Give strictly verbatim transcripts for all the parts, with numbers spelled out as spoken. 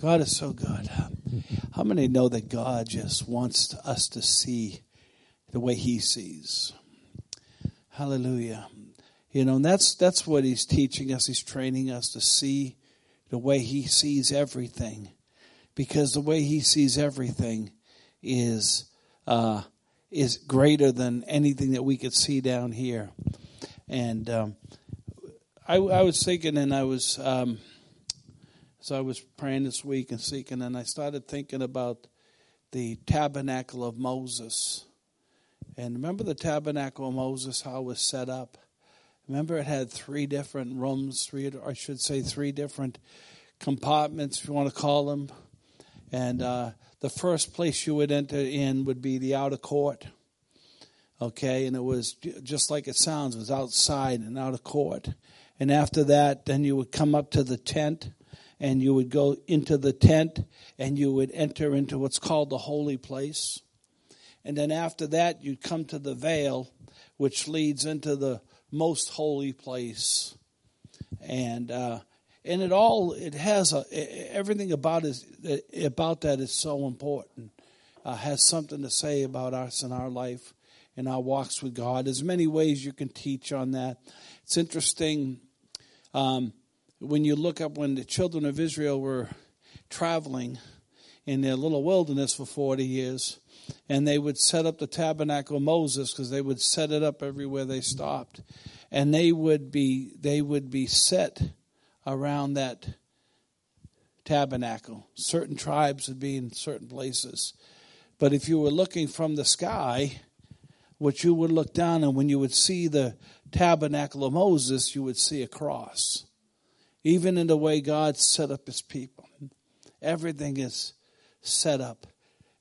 God is so good. How many know that God just wants us to see the way he sees? Hallelujah. You know, and that's that's what he's teaching us. He's training us to see the way he sees everything. Because the way he sees everything is uh, is greater than anything that we could see down here. And um, I, I was thinking, and I was... Um, So I was praying this week and seeking, and I started thinking about the tabernacle of Moses. And remember the tabernacle of Moses, how it was set up? Remember it had three different rooms, three, or I should say three different compartments, if you want to call them. And uh, the first place you would enter in would be the outer court. Okay, and it was just like it sounds, it was outside and outer court. And after that, then you would come up to the tent. And you would go into the tent, and you would enter into what's called the holy place. And then after that, you'd come to the veil, which leads into the most holy place. And uh, and it all, it has, a, everything about is about that is so important. Uh, has something to say about us in our life, in our walks with God. There's many ways you can teach on that. It's interesting. Um, When you look up when the children of Israel were traveling in their little wilderness for forty years, and they would set up the tabernacle of Moses because they would set it up everywhere they stopped. And they would be they would be set around that tabernacle. Certain tribes would be in certain places. But if you were looking from the sky, what you would look down and when you would see the tabernacle of Moses, you would see a cross. Even in the way God set up his people. Everything is set up.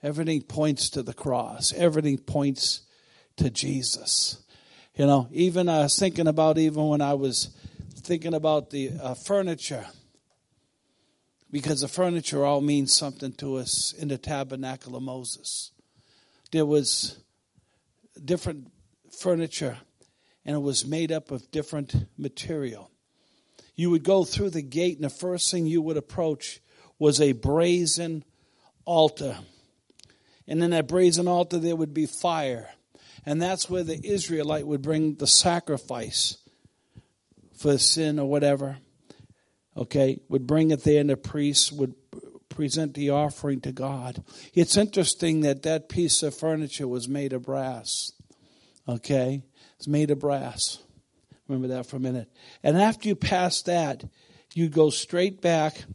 Everything points to the cross. Everything points to Jesus. You know, even I was thinking about, even when I was thinking about the uh, furniture, because the furniture all means something to us in the tabernacle of Moses. There was different furniture, and it was made up of different material. You would go through the gate, and the first thing you would approach was a brazen altar. And in that brazen altar, there would be fire. And that's where the Israelite would bring the sacrifice for sin or whatever. Okay, would bring it there, and the priest would present the offering to God. It's interesting that that piece of furniture was made of brass. Okay, it's made of brass. Remember that for a minute. And after you pass that, you go straight back.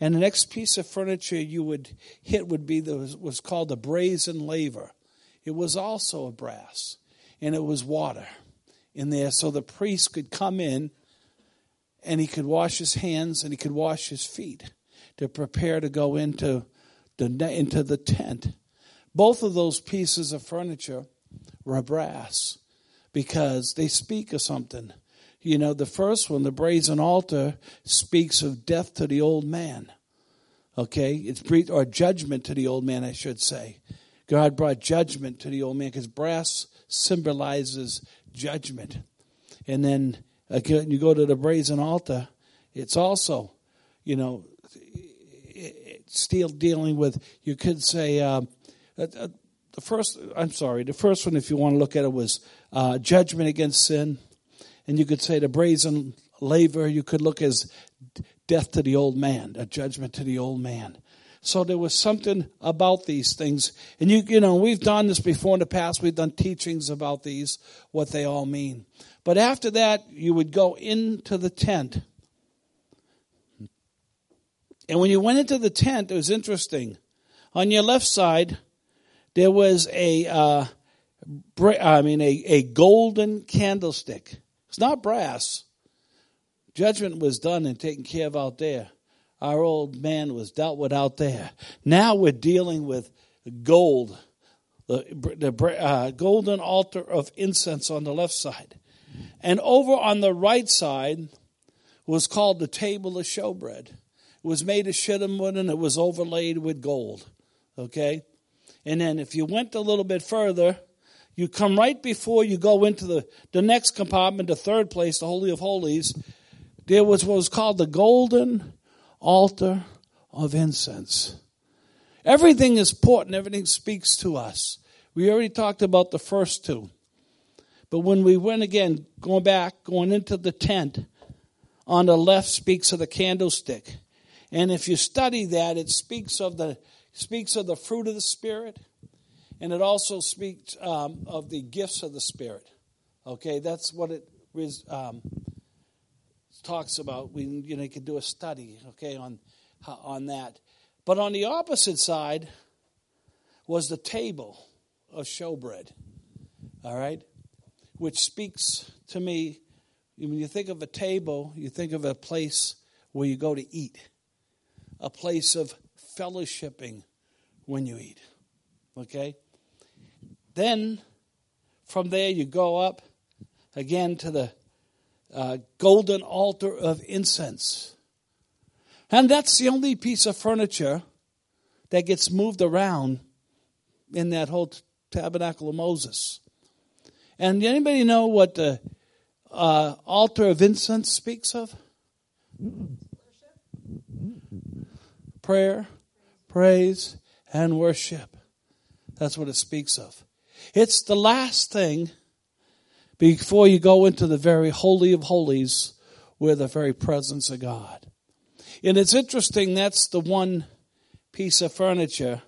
And the next piece of furniture you would hit would be the was called the brazen laver. It was also of brass. And it was water in there. So the priest could come in and he could wash his hands and he could wash his feet to prepare to go into the, into the tent. Both of those pieces of furniture were brass. Because they speak of something. You know, the first one, the brazen altar, speaks of death to the old man. Okay? It's or judgment to the old man, I should say. God brought judgment to the old man because brass symbolizes judgment. And then again, you go to the brazen altar, it's also, you know, it's still dealing with, you could say, uh, uh, The first, I'm sorry, the first one, if you want to look at it, was uh, judgment against sin. And you could say the brazen laver, you could look as death to the old man, a judgment to the old man. So there was something about these things. And, you you know, we've done this before in the past. We've done teachings about these, what they all mean. But after that, you would go into the tent. And when you went into the tent, it was interesting. On your left side... There was a, uh, I mean, a, a golden candlestick. It's not brass. Judgment was done and taken care of out there. Our old man was dealt with out there. Now we're dealing with gold, the, the uh, golden altar of incense on the left side. And over on the right side was called the table of showbread. It was made of shittim wood and it was overlaid with gold. Okay? And then if you went a little bit further, you come right before you go into the, the next compartment, the third place, the Holy of Holies. There was what was called the golden altar of incense. Everything is important. Everything speaks to us. We already talked about the first two. But when we went again, going back, going into the tent, on the left speaks of the candlestick. And if you study that, it speaks of the speaks of the fruit of the Spirit, and it also speaks um, of the gifts of the Spirit. Okay, that's what it um, talks about. We you know you can do a study, okay, on on that. But on the opposite side was the table of showbread. All right, which speaks to me. When you think of a table, you think of a place where you go to eat, a place of fellowshipping when you eat, okay? Then from there you go up again to the uh, golden altar of incense. And that's the only piece of furniture that gets moved around in that whole tabernacle of Moses. And anybody know what the Uh, altar of incense speaks of? Worship. Prayer, praise, and worship. That's what it speaks of. It's the last thing before you go into the very holy of holies, where the very presence of God. And it's interesting, that's the one piece of furniture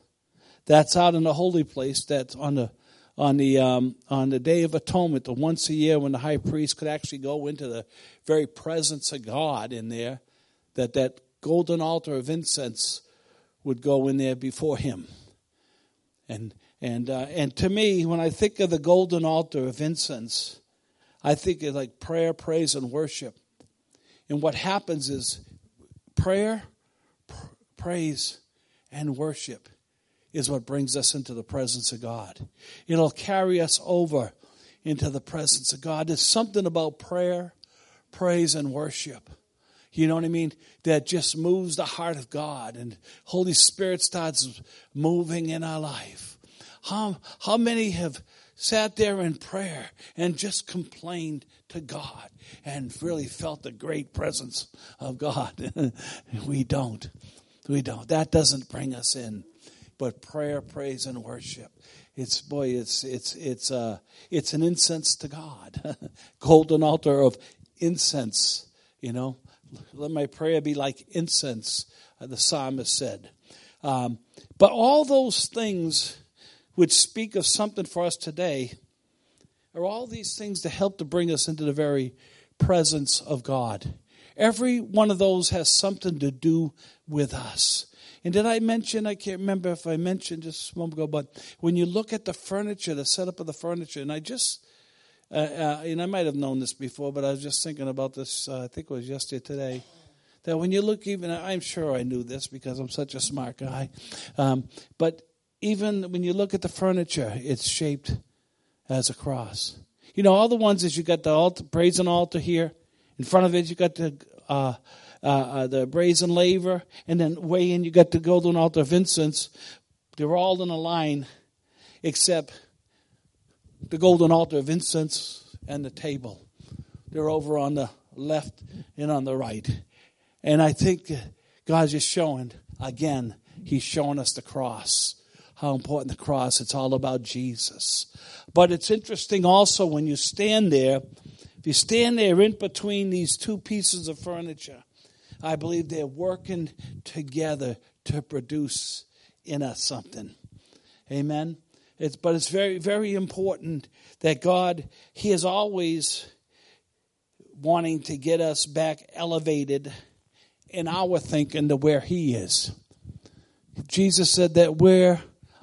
that's out in the holy place, that's on the On the um, on the Day of Atonement, the once a year when the high priest could actually go into the very presence of God in there, that that golden altar of incense would go in there before him. And and uh, and to me, when I think of the golden altar of incense, I think of like prayer, praise, and worship. And what happens is prayer, pr- praise, and worship is what brings us into the presence of God. It'll carry us over into the presence of God. There's something about prayer, praise, and worship, you know what I mean, that just moves the heart of God, and Holy Spirit starts moving in our life. How, how many have sat there in prayer and just complained to God and really felt the great presence of God? We don't. We don't. That doesn't bring us in. But prayer, praise, and worship. It's boy, it's it's it's uh it's an incense to God. Golden altar of incense, you know. Let my prayer be like incense, the psalmist said. Um, but all those things which speak of something for us today are all these things to help to bring us into the very presence of God. Every one of those has something to do with us. And did I mention, I can't remember if I mentioned just a moment ago, but when you look at the furniture, the setup of the furniture, and I just, uh, uh, and I might have known this before, but I was just thinking about this, uh, I think it was yesterday, today, that when you look even, I'm sure I knew this because I'm such a smart guy, um, but even when you look at the furniture, it's shaped as a cross. You know, all the ones is you got the altar, brazen altar here, in front of it you got the uh Uh, uh, the brazen laver, and then way in you got the golden altar of incense. They're all in a line, except the golden altar of incense and the table. They're over on the left and on the right. And I think God's just showing, again, he's showing us the cross, how important the cross. It's all about Jesus. But it's interesting also when you stand there, if you stand there in between these two pieces of furniture, I believe they're working together to produce in us something. Amen? It's, but it's very, very important that God, he is always wanting to get us back elevated in our thinking to where he is. Jesus said that where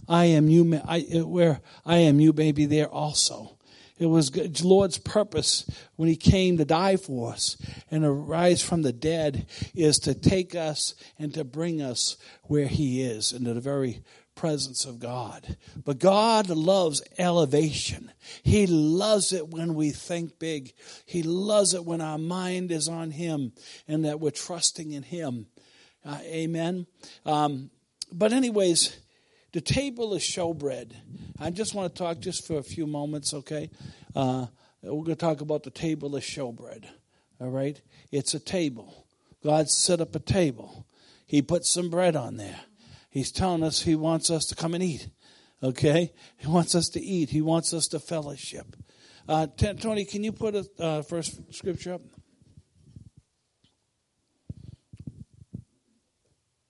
I am, you may, I, where I am, you may be there also. It was the Lord's purpose when he came to die for us and to rise from the dead is to take us and to bring us where he is, into the very presence of God. But God loves elevation. He loves it when we think big. He loves it when our mind is on him and that we're trusting in him. Uh, amen. Um, but anyways, the table is showbread. I just want to talk just for a few moments, okay? Uh, we're going to talk about the table of showbread, all right? It's a table. God set up a table. He put some bread on there. He's telling us he wants us to come and eat. Okay? He wants us to eat. He wants us to fellowship. Uh, T- Tony, can you put a uh, first scripture up?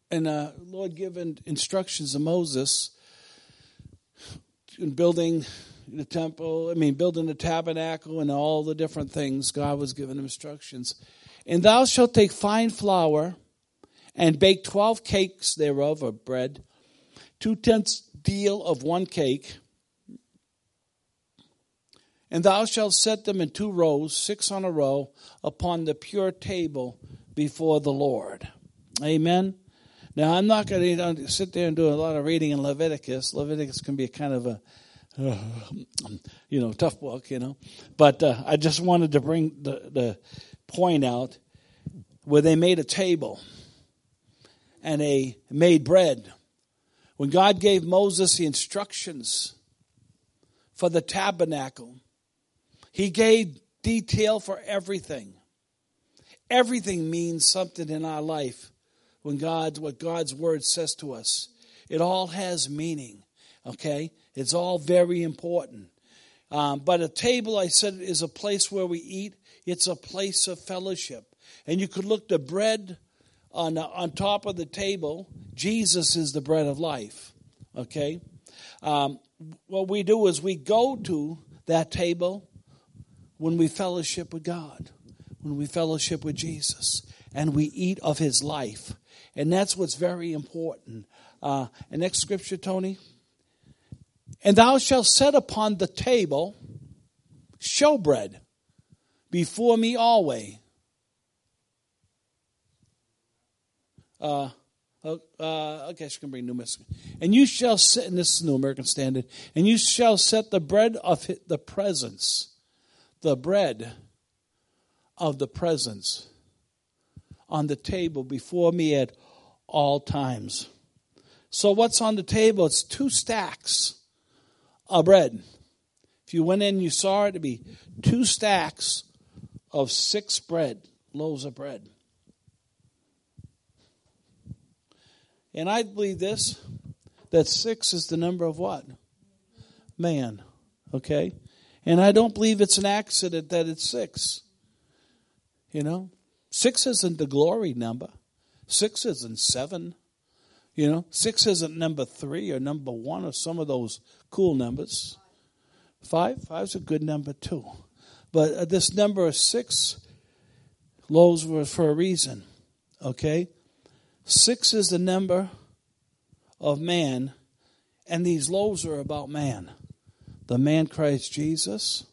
And uh, Lord given instructions to Moses in building the temple, I mean, building the tabernacle and all the different things. God was giving him instructions. And thou shalt take fine flour and bake twelve cakes thereof of bread, two-tenths deal of one cake. And thou shalt set them in two rows, six on a row, upon the pure table before the Lord. Amen. Now, I'm not going to sit there and do a lot of reading in Leviticus. Leviticus can be kind of a, uh, you know, tough book, you know. But uh, I just wanted to bring the, the point out where they made a table and they made bread. When God gave Moses the instructions for the tabernacle, he gave detail for everything. Everything means something in our life. When God's, what God's word says to us, it all has meaning, okay? It's all very important. Um, but a table, I said, is a place where we eat. It's a place of fellowship. And you could look the bread on, on top of the table. Jesus is the bread of life, okay? Um, what we do is we go to that table when we fellowship with God, when we fellowship with Jesus, and we eat of his life. And that's what's very important. Uh, and next scripture, Tony. And thou shalt set upon the table showbread before me always. Uh, uh, okay, she can bring New American. And you shall set, and this is New American Standard, and you shall set the bread of the presence, the bread of the presence on the table before me at all times. So what's on the table? It's two stacks of bread. If you went in, you saw it to be two stacks of six bread, loaves of bread. And I believe this, that six is the number of what? Man. Okay? And I don't believe it's an accident that it's six. You know? Six isn't the glory number. Six isn't seven. You know, six isn't number three or number one or some of those cool numbers. Five? Five's a good number too. But this number of six, loaves were for a reason. Okay? Six is the number of man, and these loaves are about man. The man Christ Jesus,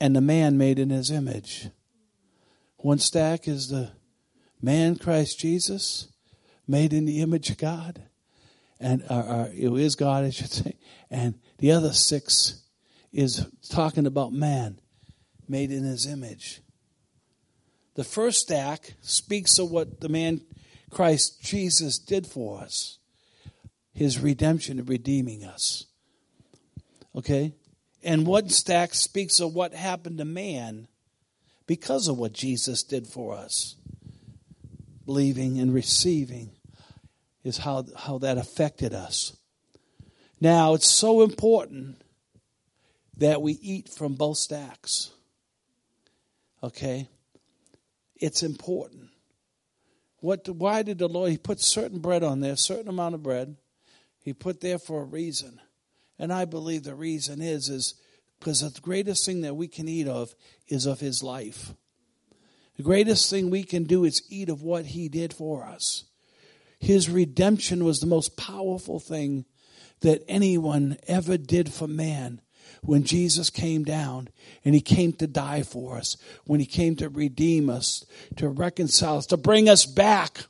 and the man made in his image. One stack is the man Christ Jesus, made in the image of God, and or, or, it is God, I should say. And the other six is talking about man, made in his image. The first stack speaks of what the man Christ Jesus did for us, his redemption and redeeming us. Okay? And one stack speaks of what happened to man because of what Jesus did for us. Believing and receiving is how, how that affected us. Now, it's so important that we eat from both stacks. Okay? It's important. What? Why did the Lord, he put certain bread on there, certain amount of bread. He put there for a reason. And I believe the reason is, is because the greatest thing that we can eat of is of his life. The greatest thing we can do is eat of what he did for us. His redemption was the most powerful thing that anyone ever did for man. When Jesus came down and he came to die for us, when he came to redeem us, to reconcile us, to bring us back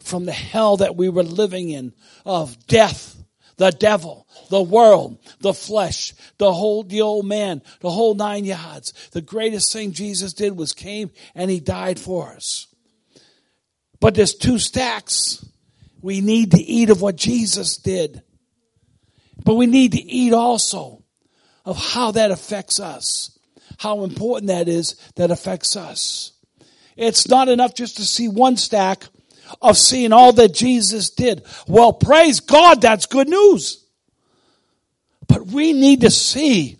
from the hell that we were living in of death, the devil, the world, the flesh, the whole, the old man, the whole nine yards. The greatest thing Jesus did was came and he died for us. But there's two stacks. We need to eat of what Jesus did. But we need to eat also of how that affects us, how important that is that affects us. It's not enough just to see one stack of seeing all that Jesus did. Well, praise God, that's good news. But we need to see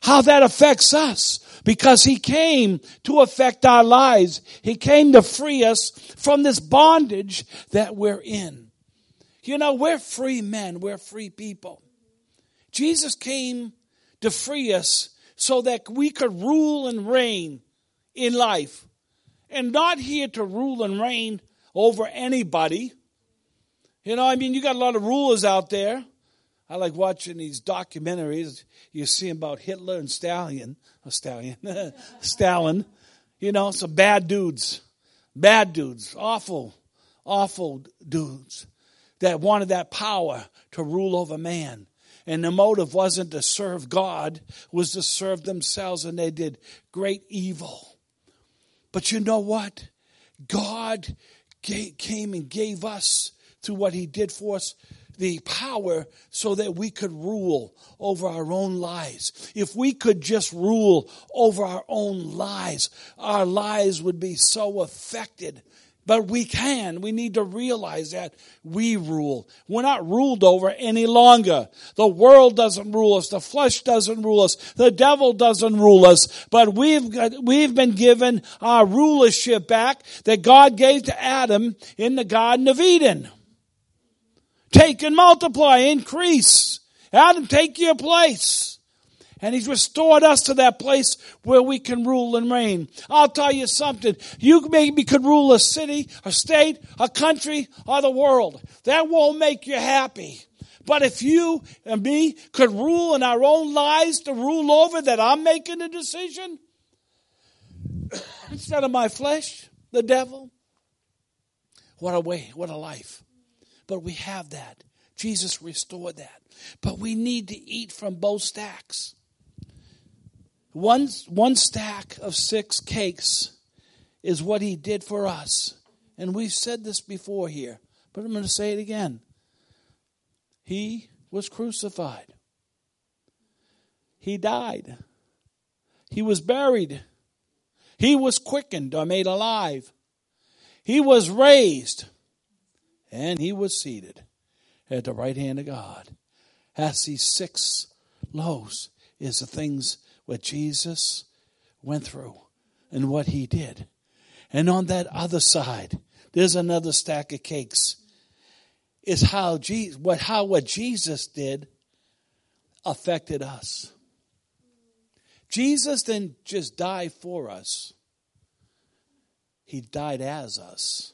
how that affects us, because he came to affect our lives. He came to free us from this bondage that we're in. You know, we're free men, we're free people. Jesus came to free us so that we could rule and reign in life. And not here to rule and reign over anybody. You know, I mean, you got a lot of rulers out there. I like watching these documentaries you see about Hitler and Stalin. Oh, Stalin. Stalin. You know, some bad dudes. Bad dudes. Awful, awful dudes that wanted that power to rule over man. And the motive wasn't to serve God, was to serve themselves, and they did great evil. But you know what? God came and gave us, through what he did for us, the power so that we could rule over our own lives. If we could just rule over our own lives, our lives would be so affected. But we can. We need to realize that we rule. We're not ruled over any longer. The world doesn't rule us. The flesh doesn't rule us. The devil doesn't rule us. But we've got, we've been given our rulership back that God gave to Adam in the Garden of Eden. Take and multiply, increase. Adam, take your place. And he's restored us to that place where we can rule and reign. I'll tell you something. You maybe could rule a city, a state, a country, or the world. That won't make you happy. But if you and me could rule in our own lives, to rule over that I'm making a decision, instead of my flesh, the devil, what a way, what a life. But we have that. Jesus restored that. But we need to eat from both stacks. One, one stack of six cakes is what he did for us. And we've said this before here, but I'm going to say it again. He was crucified. He died. He was buried. He was quickened or made alive. He was raised. And he was seated at the right hand of God. That's these six loaves is the things what Jesus went through and what he did. And on that other side, there's another stack of cakes. Is how Jesus, what how what Jesus did affected us. Jesus didn't just die for us. He died as us.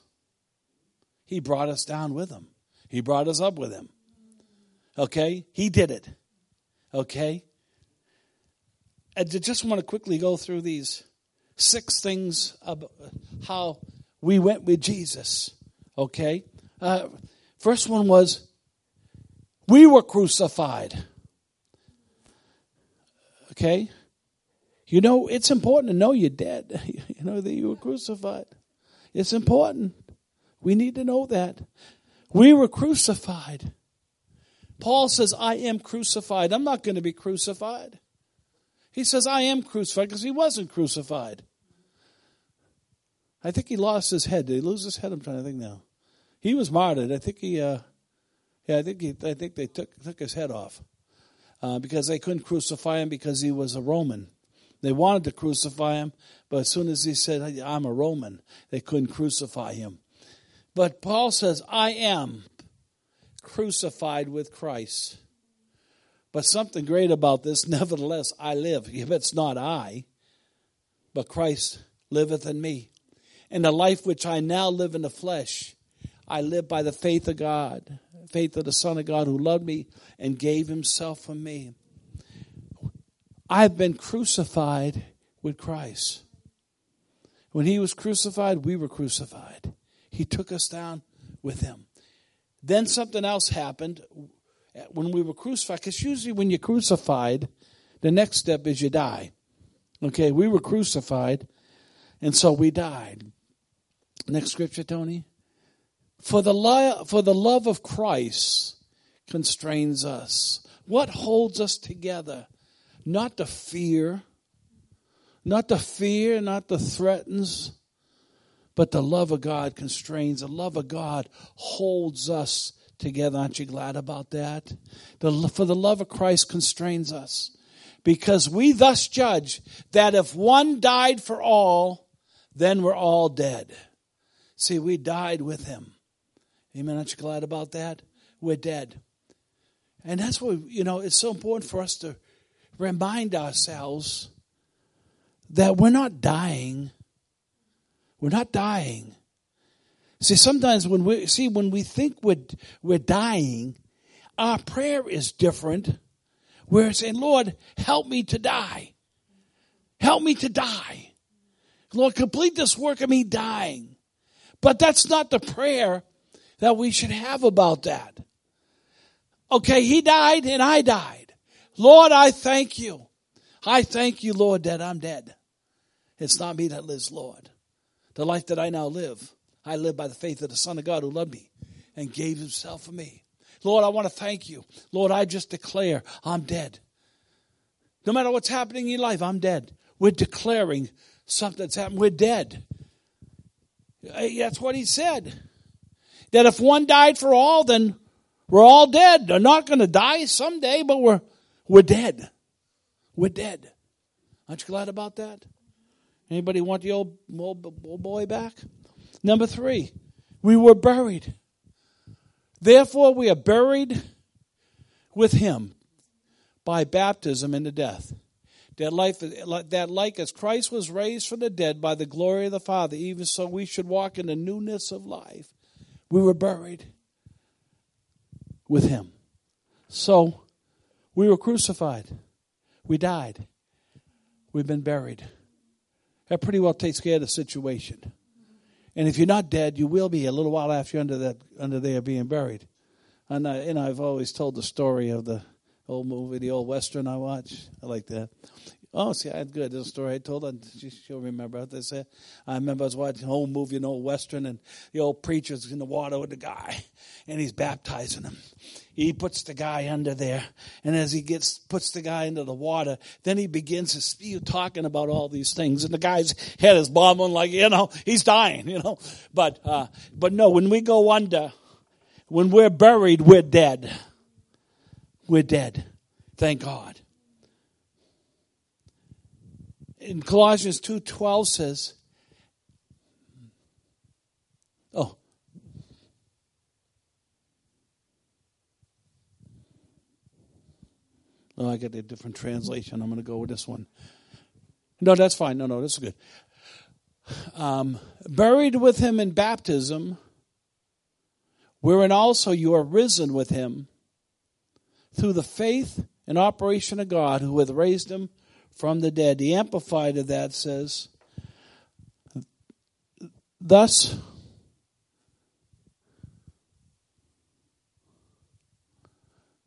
He brought us down with him. He brought us up with him. Okay? He did it. Okay? I just want to quickly go through these six things about how we went with Jesus. Okay? Uh, first one was, we were crucified. Okay? You know, it's important to know you're dead. You know that you were crucified. It's important. We need to know that. We were crucified. Paul says, I am crucified. I'm not going to be crucified. He says, I am crucified because he wasn't crucified. I think he lost his head. Did he lose his head? I'm trying to think now. He was martyred. I think he, uh, yeah, I think he, I think they took, took his head off uh, because they couldn't crucify him because he was a Roman. They wanted to crucify him, but as soon as he said, I'm a Roman, they couldn't crucify him. But Paul says, I am crucified with Christ. But something great about this, nevertheless, I live. If it's not I, but Christ liveth in me. And the life which I now live in the flesh, I live by the faith of God, faith of the Son of God who loved me and gave himself for me. I've been crucified with Christ. When he was crucified, we were crucified. He took us down with him. Then something else happened when we were crucified. Because usually when you're crucified, the next step is you die. Okay, we were crucified, and so we died. Next scripture, Tony. For the, lo- for the love of Christ constrains us. What holds us together? Not the fear. Not the fear, not the threats. But the love of God constrains. The love of God holds us together. Aren't you glad about that? The, for the love of Christ constrains us. Because we thus judge that if one died for all, then we're all dead. See, we died with him. Amen. Aren't you glad about that? We're dead. And that's what, you know, it's so important for us to remind ourselves that we're not dying. We're not dying. See, sometimes when we see when we think we're, we're dying, our prayer is different. We're saying, Lord, help me to die. Help me to die. Lord, complete this work of me dying. But that's not the prayer that we should have about that. Okay, he died and I died. Lord, I thank you. I thank you, Lord, that I'm dead. It's not me that lives, Lord. The life that I now live, I live by the faith of the Son of God who loved me and gave himself for me. Lord, I want to thank you. Lord, I just declare I'm dead. No matter what's happening in your life, I'm dead. We're declaring something that's happened. We're dead. That's what he said. That if one died for all, then we're all dead. They're not going to die someday, but we're we're dead. We're dead. Aren't you glad about that? Anybody want the old, old, old boy back? Number three, we were buried. Therefore, we are buried with him by baptism into death. That, life, that like as Christ was raised from the dead by the glory of the Father, even so we should walk in the newness of life. We were buried with him. So, we were crucified. We died. We've been buried. That pretty well takes care of the situation. And if you're not dead, you will be a little while after you're under that under there being buried. And, I, and I've always told the story of the old movie, the old Western I watch. I like that. Oh, see, I had good. There's a story I told her. She'll remember what they said. I remember I was watching an old movie, an old Western, and the old preacher's in the water with the guy, and he's baptizing him. He puts the guy under there, and as he gets puts the guy into the water, then he begins to spew talking about all these things, and the guy's head is bobbling like, you know, he's dying, you know. But uh, but no, when we go under, when we're buried, we're dead. We're dead. Thank God. In Colossians two twelve says, oh, oh, I got a different translation. I'm going to go with this one. No, that's fine. No, no, that's good. Um, buried with him in baptism, wherein also you are risen with him through the faith and operation of God who hath raised him from the dead. The Amplified of that says, thus,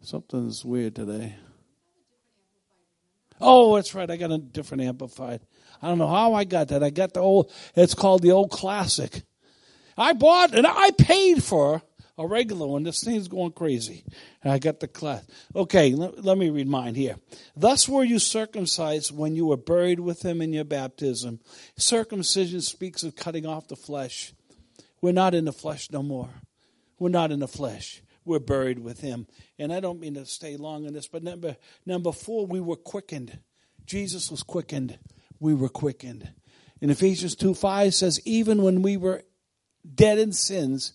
something's weird today. Oh, that's right, I got a different Amplified. I don't know how I got that. I got the old, it's called the old classic. I bought and I paid for a regular one. This thing's going crazy. I got the class. Okay, let, let me read mine here. Thus were you circumcised when you were buried with him in your baptism. Circumcision speaks of cutting off the flesh. We're not in the flesh no more. We're not in the flesh. We're buried with him. And I don't mean to stay long on this, but number number four, we were quickened. Jesus was quickened. We were quickened. In Ephesians two five says, even when we were dead in sins,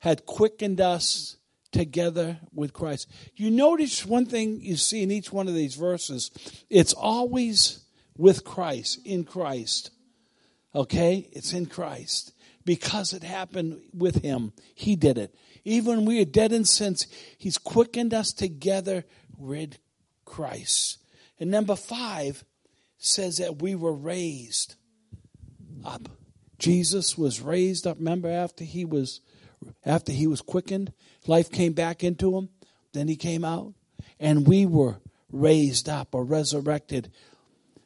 had quickened us together with Christ. You notice one thing you see in each one of these verses. It's always with Christ, in Christ. Okay? It's in Christ. Because it happened with him. He did it. Even when we are dead in sins, he's quickened us together with Christ. And number five says that we were raised up. Jesus was raised up. Remember, after he was After he was quickened, life came back into him. Then he came out, and we were raised up or resurrected.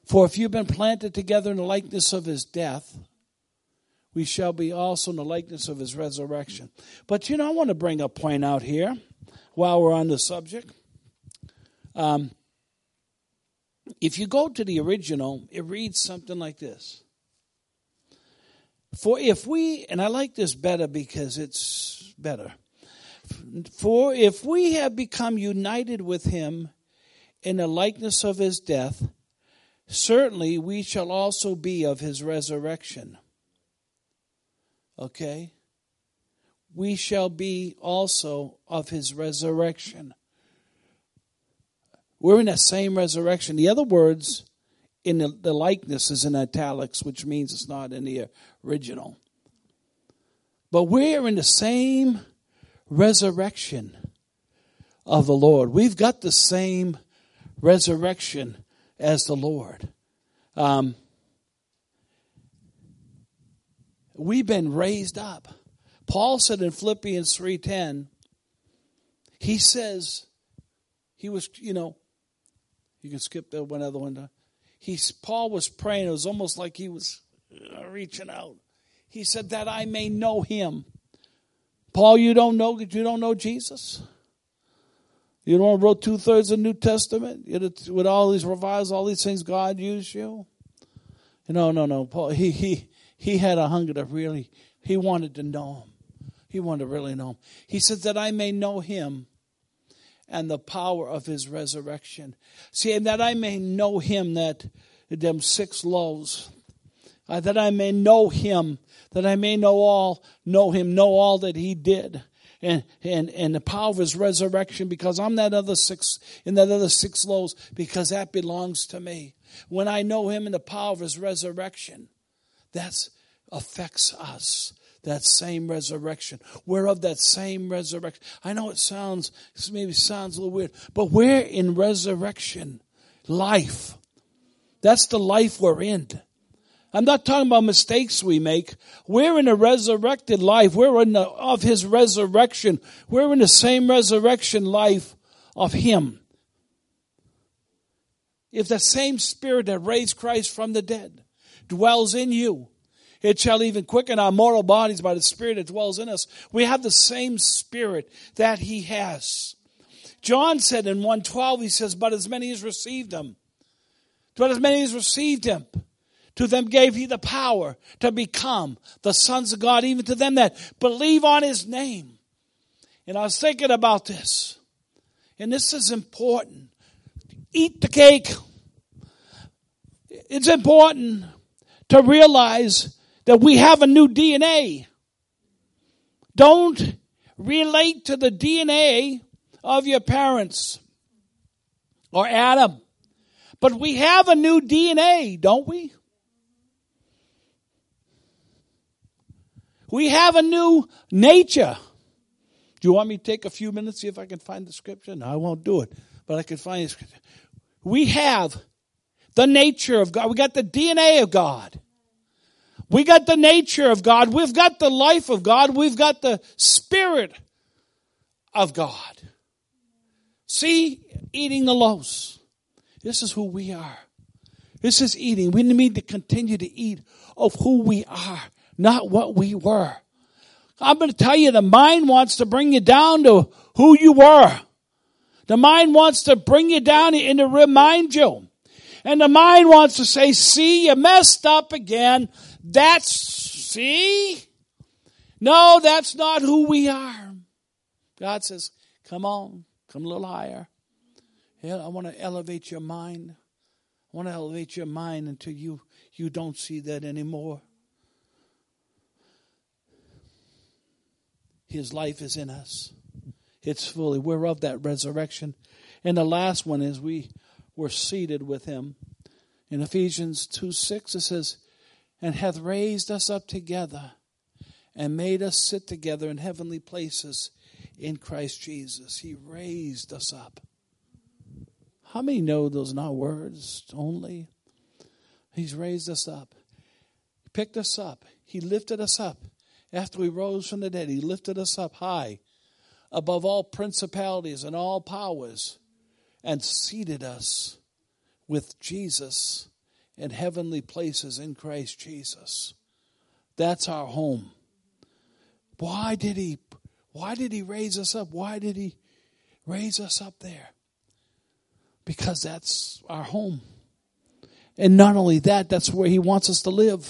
For if you've been planted together in the likeness of his death, we shall be also in the likeness of his resurrection. But, you know, I want to bring a point out here while we're on the subject. Um, if you go to the original, it reads something like this. For if we, and I like this better because it's better. For if we have become united with him in the likeness of his death, certainly we shall also be of his resurrection. Okay? We shall be also of his resurrection. We're in that same resurrection. The other words in the, the likeness is in italics, which means it's not in the original. But we're in the same resurrection of the Lord. We've got the same resurrection as the Lord. Um, we've been raised up. Paul said in Philippians three ten, he says, he was, you know, you can skip that one other one. He's, Paul was praying. It was almost like he was reaching out. He said, that I may know him. Paul, you don't know, you don't know Jesus? You don't wrote two-thirds of the New Testament? With all these revives, all these things, God used you? No, no, no. Paul, he, he, he had a hunger to really, he wanted to know him. He wanted to really know him. He said that I may know him and the power of his resurrection. See, and that I may know him, that them six loaves, uh, that I may know him, that I may know all, know him, know all that he did, and and and the power of his resurrection, because I'm that other six, in that other six loaves, because that belongs to me. When I know him and the power of his resurrection, that affects us. That same resurrection. We're of that same resurrection. I know it sounds, maybe sounds a little weird, but we're in resurrection life. That's the life we're in. I'm not talking about mistakes we make. We're in a resurrected life. We're in the, of his resurrection. We're in the same resurrection life of him. If the same spirit that raised Christ from the dead dwells in you, it shall even quicken our mortal bodies by the Spirit that dwells in us. We have the same Spirit that he has. John said in one twelve, he says, but as many as received him, but as many as received him, to them gave he the power to become the sons of God, even to them that believe on his name. And I was thinking about this, and this is important. Eat the cake. It's important to realize that we have a new D N A. Don't relate to the D N A of your parents or Adam. But we have a new D N A, don't we? We have a new nature. Do you want me to take a few minutes, see if I can find the scripture? No, I won't do it. But I can find the scripture. We have the nature of God. We got the D N A of God. We got the nature of God. We've got the life of God. We've got the Spirit of God. See, eating the loaves. This is who we are. This is eating. We need to continue to eat of who we are, not what we were. I'm going to tell you, the mind wants to bring you down to who you were. The mind wants to bring you down and to remind you. And the mind wants to say, see, you messed up again. That's, see? No, that's not who we are. God says, come on, come a little higher. Yeah, I want to elevate your mind. I want to elevate your mind until you, you don't see that anymore. His life is in us. It's fully, we're of that resurrection. And the last one is we were seated with him. In Ephesians two six, it says, and hath raised us up together and made us sit together in heavenly places in Christ Jesus. He raised us up. How many know those are not words only? He's raised us up. He picked us up. He lifted us up. After we rose from the dead, he lifted us up high above all principalities and all powers and seated us with Jesus in heavenly places in Christ Jesus. That's our home. Why did he, why did he raise us up? Why did he raise us up there? Because that's our home. And not only that, that's where he wants us to live.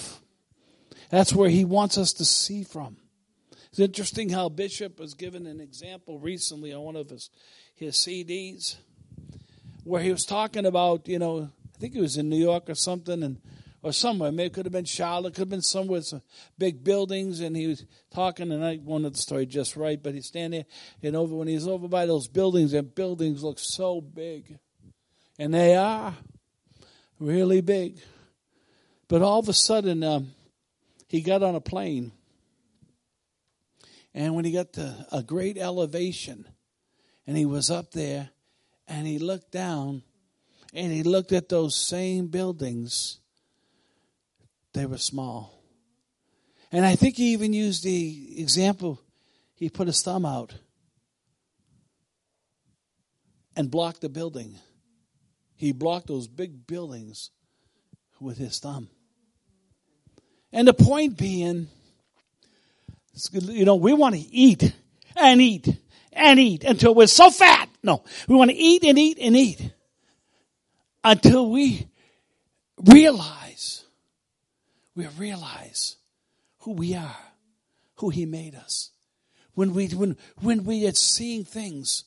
That's where he wants us to see from. It's interesting how Bishop was given an example recently on one of his, his C Ds where he was talking about, you know, I think he was in New York or something, and or somewhere. Maybe it could have been Charlotte, could have been somewhere with some big buildings, and he was talking, and I wanted the story just right, but he's standing there, and over when he's over by those buildings, and buildings look so big. And they are really big. But all of a sudden, um, he got on a plane. And when he got to a great elevation, and he was up there, and he looked down, and he looked at those same buildings. They were small. And I think he even used the example, he put his thumb out and blocked the building. He blocked those big buildings with his thumb. And the point being, you know, we want to eat and eat and eat until we're so fat. No, we want to eat and eat and eat until we realize, we realize who we are, who he made us. When we, when, when we are seeing things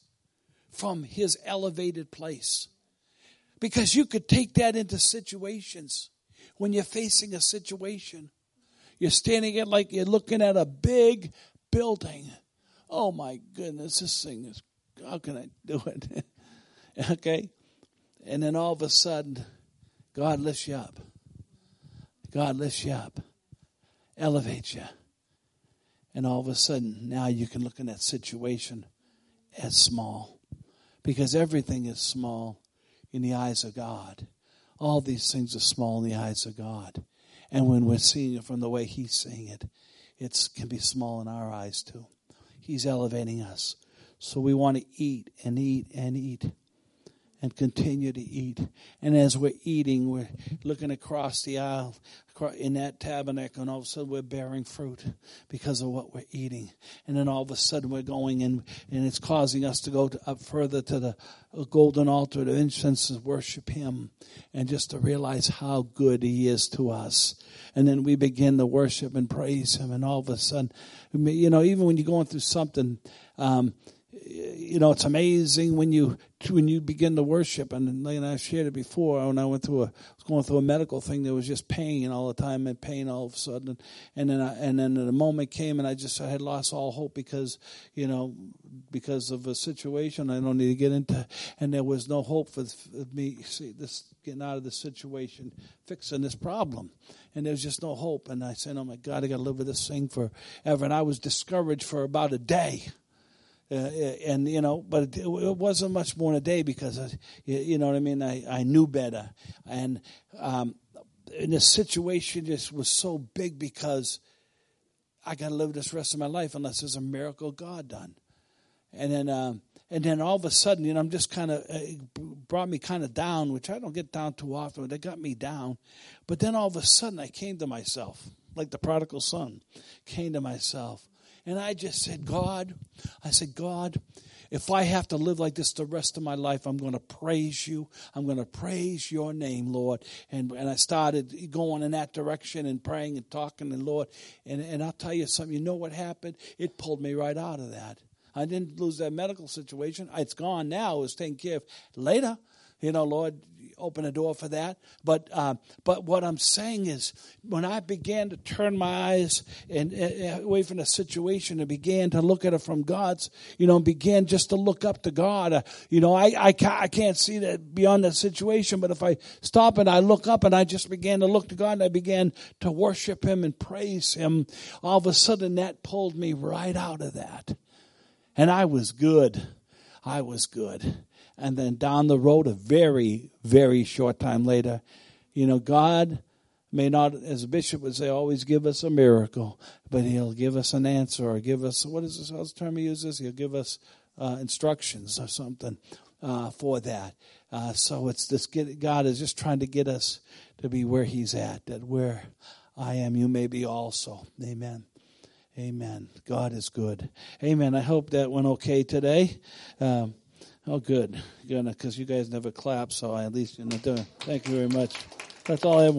from his elevated place. Because you could take that into situations. When you're facing a situation, you're standing at like you're looking at a big building. Oh my goodness, this thing is, how can I do it? Okay? And then all of a sudden, God lifts you up. God lifts you up, elevates you. And all of a sudden, now you can look in that situation as small. Because everything is small in the eyes of God. All these things are small in the eyes of God. And when we're seeing it from the way he's seeing it, it can be small in our eyes too. He's elevating us. So we want to eat and eat and eat. And continue to eat. And as we're eating, we're looking across the aisle in that tabernacle, and all of a sudden we're bearing fruit because of what we're eating. And then all of a sudden we're going, and and it's causing us to go to, up further to the golden altar to incense to worship him, and just to realize how good he is to us. And then we begin to worship and praise him, and all of a sudden, you know, even when you're going through something, um, you know, it's amazing when you when you begin to worship. And, and I shared it before when I went through a was going through a medical thing. There was just pain all the time, and pain all of a sudden. And then I, and then the moment came, and I just I had lost all hope because you know because of a situation I don't need to get into. And there was no hope for me. See this getting out of the situation, fixing this problem. And there's just no hope. And I said, "Oh my God, I got to live with this thing forever." And I was discouraged for about a day. Uh, and, you know, but it, it wasn't much more than a day because, I, you know what I mean, I, I knew better. And, um, and the situation just was so big because I got to live this rest of my life unless there's a miracle God done. And then um, and then all of a sudden, you know, I'm just kind of, it brought me kind of down, which I don't get down too often. They got me down. But then all of a sudden I came to myself, like the prodigal son, came to myself. And I just said, God, I said, God, if I have to live like this the rest of my life, I'm going to praise you. I'm going to praise your name, Lord. And and I started going in that direction and praying and talking to the Lord. And, and I'll tell you something. You know what happened? It pulled me right out of that. I didn't lose that medical situation. It's gone now. It was taken care of later. You know, Lord, open the door for that. But uh, but what I'm saying is, when I began to turn my eyes and, and away from the situation and began to look at it from God's, you know, began just to look up to God. Uh, you know, I, I, ca- I can't see that beyond that situation. But if I stop and I look up and I just began to look to God and I began to worship him and praise him, all of a sudden that pulled me right out of that. And I was good. I was good. And then down the road, a very, very short time later, you know, God may not, as a bishop would say, always give us a miracle, but he'll give us an answer or give us, what is this how's the term he uses? He'll give us uh, instructions or something uh, for that. Uh, so it's this, get, God is just trying to get us to be where he's at, that where I am, you may be also. Amen. Amen. God is good. Amen. I hope that went okay today. Um, Oh, good, because you guys never clap, so I at least you know. Thank you very much. That's all I have.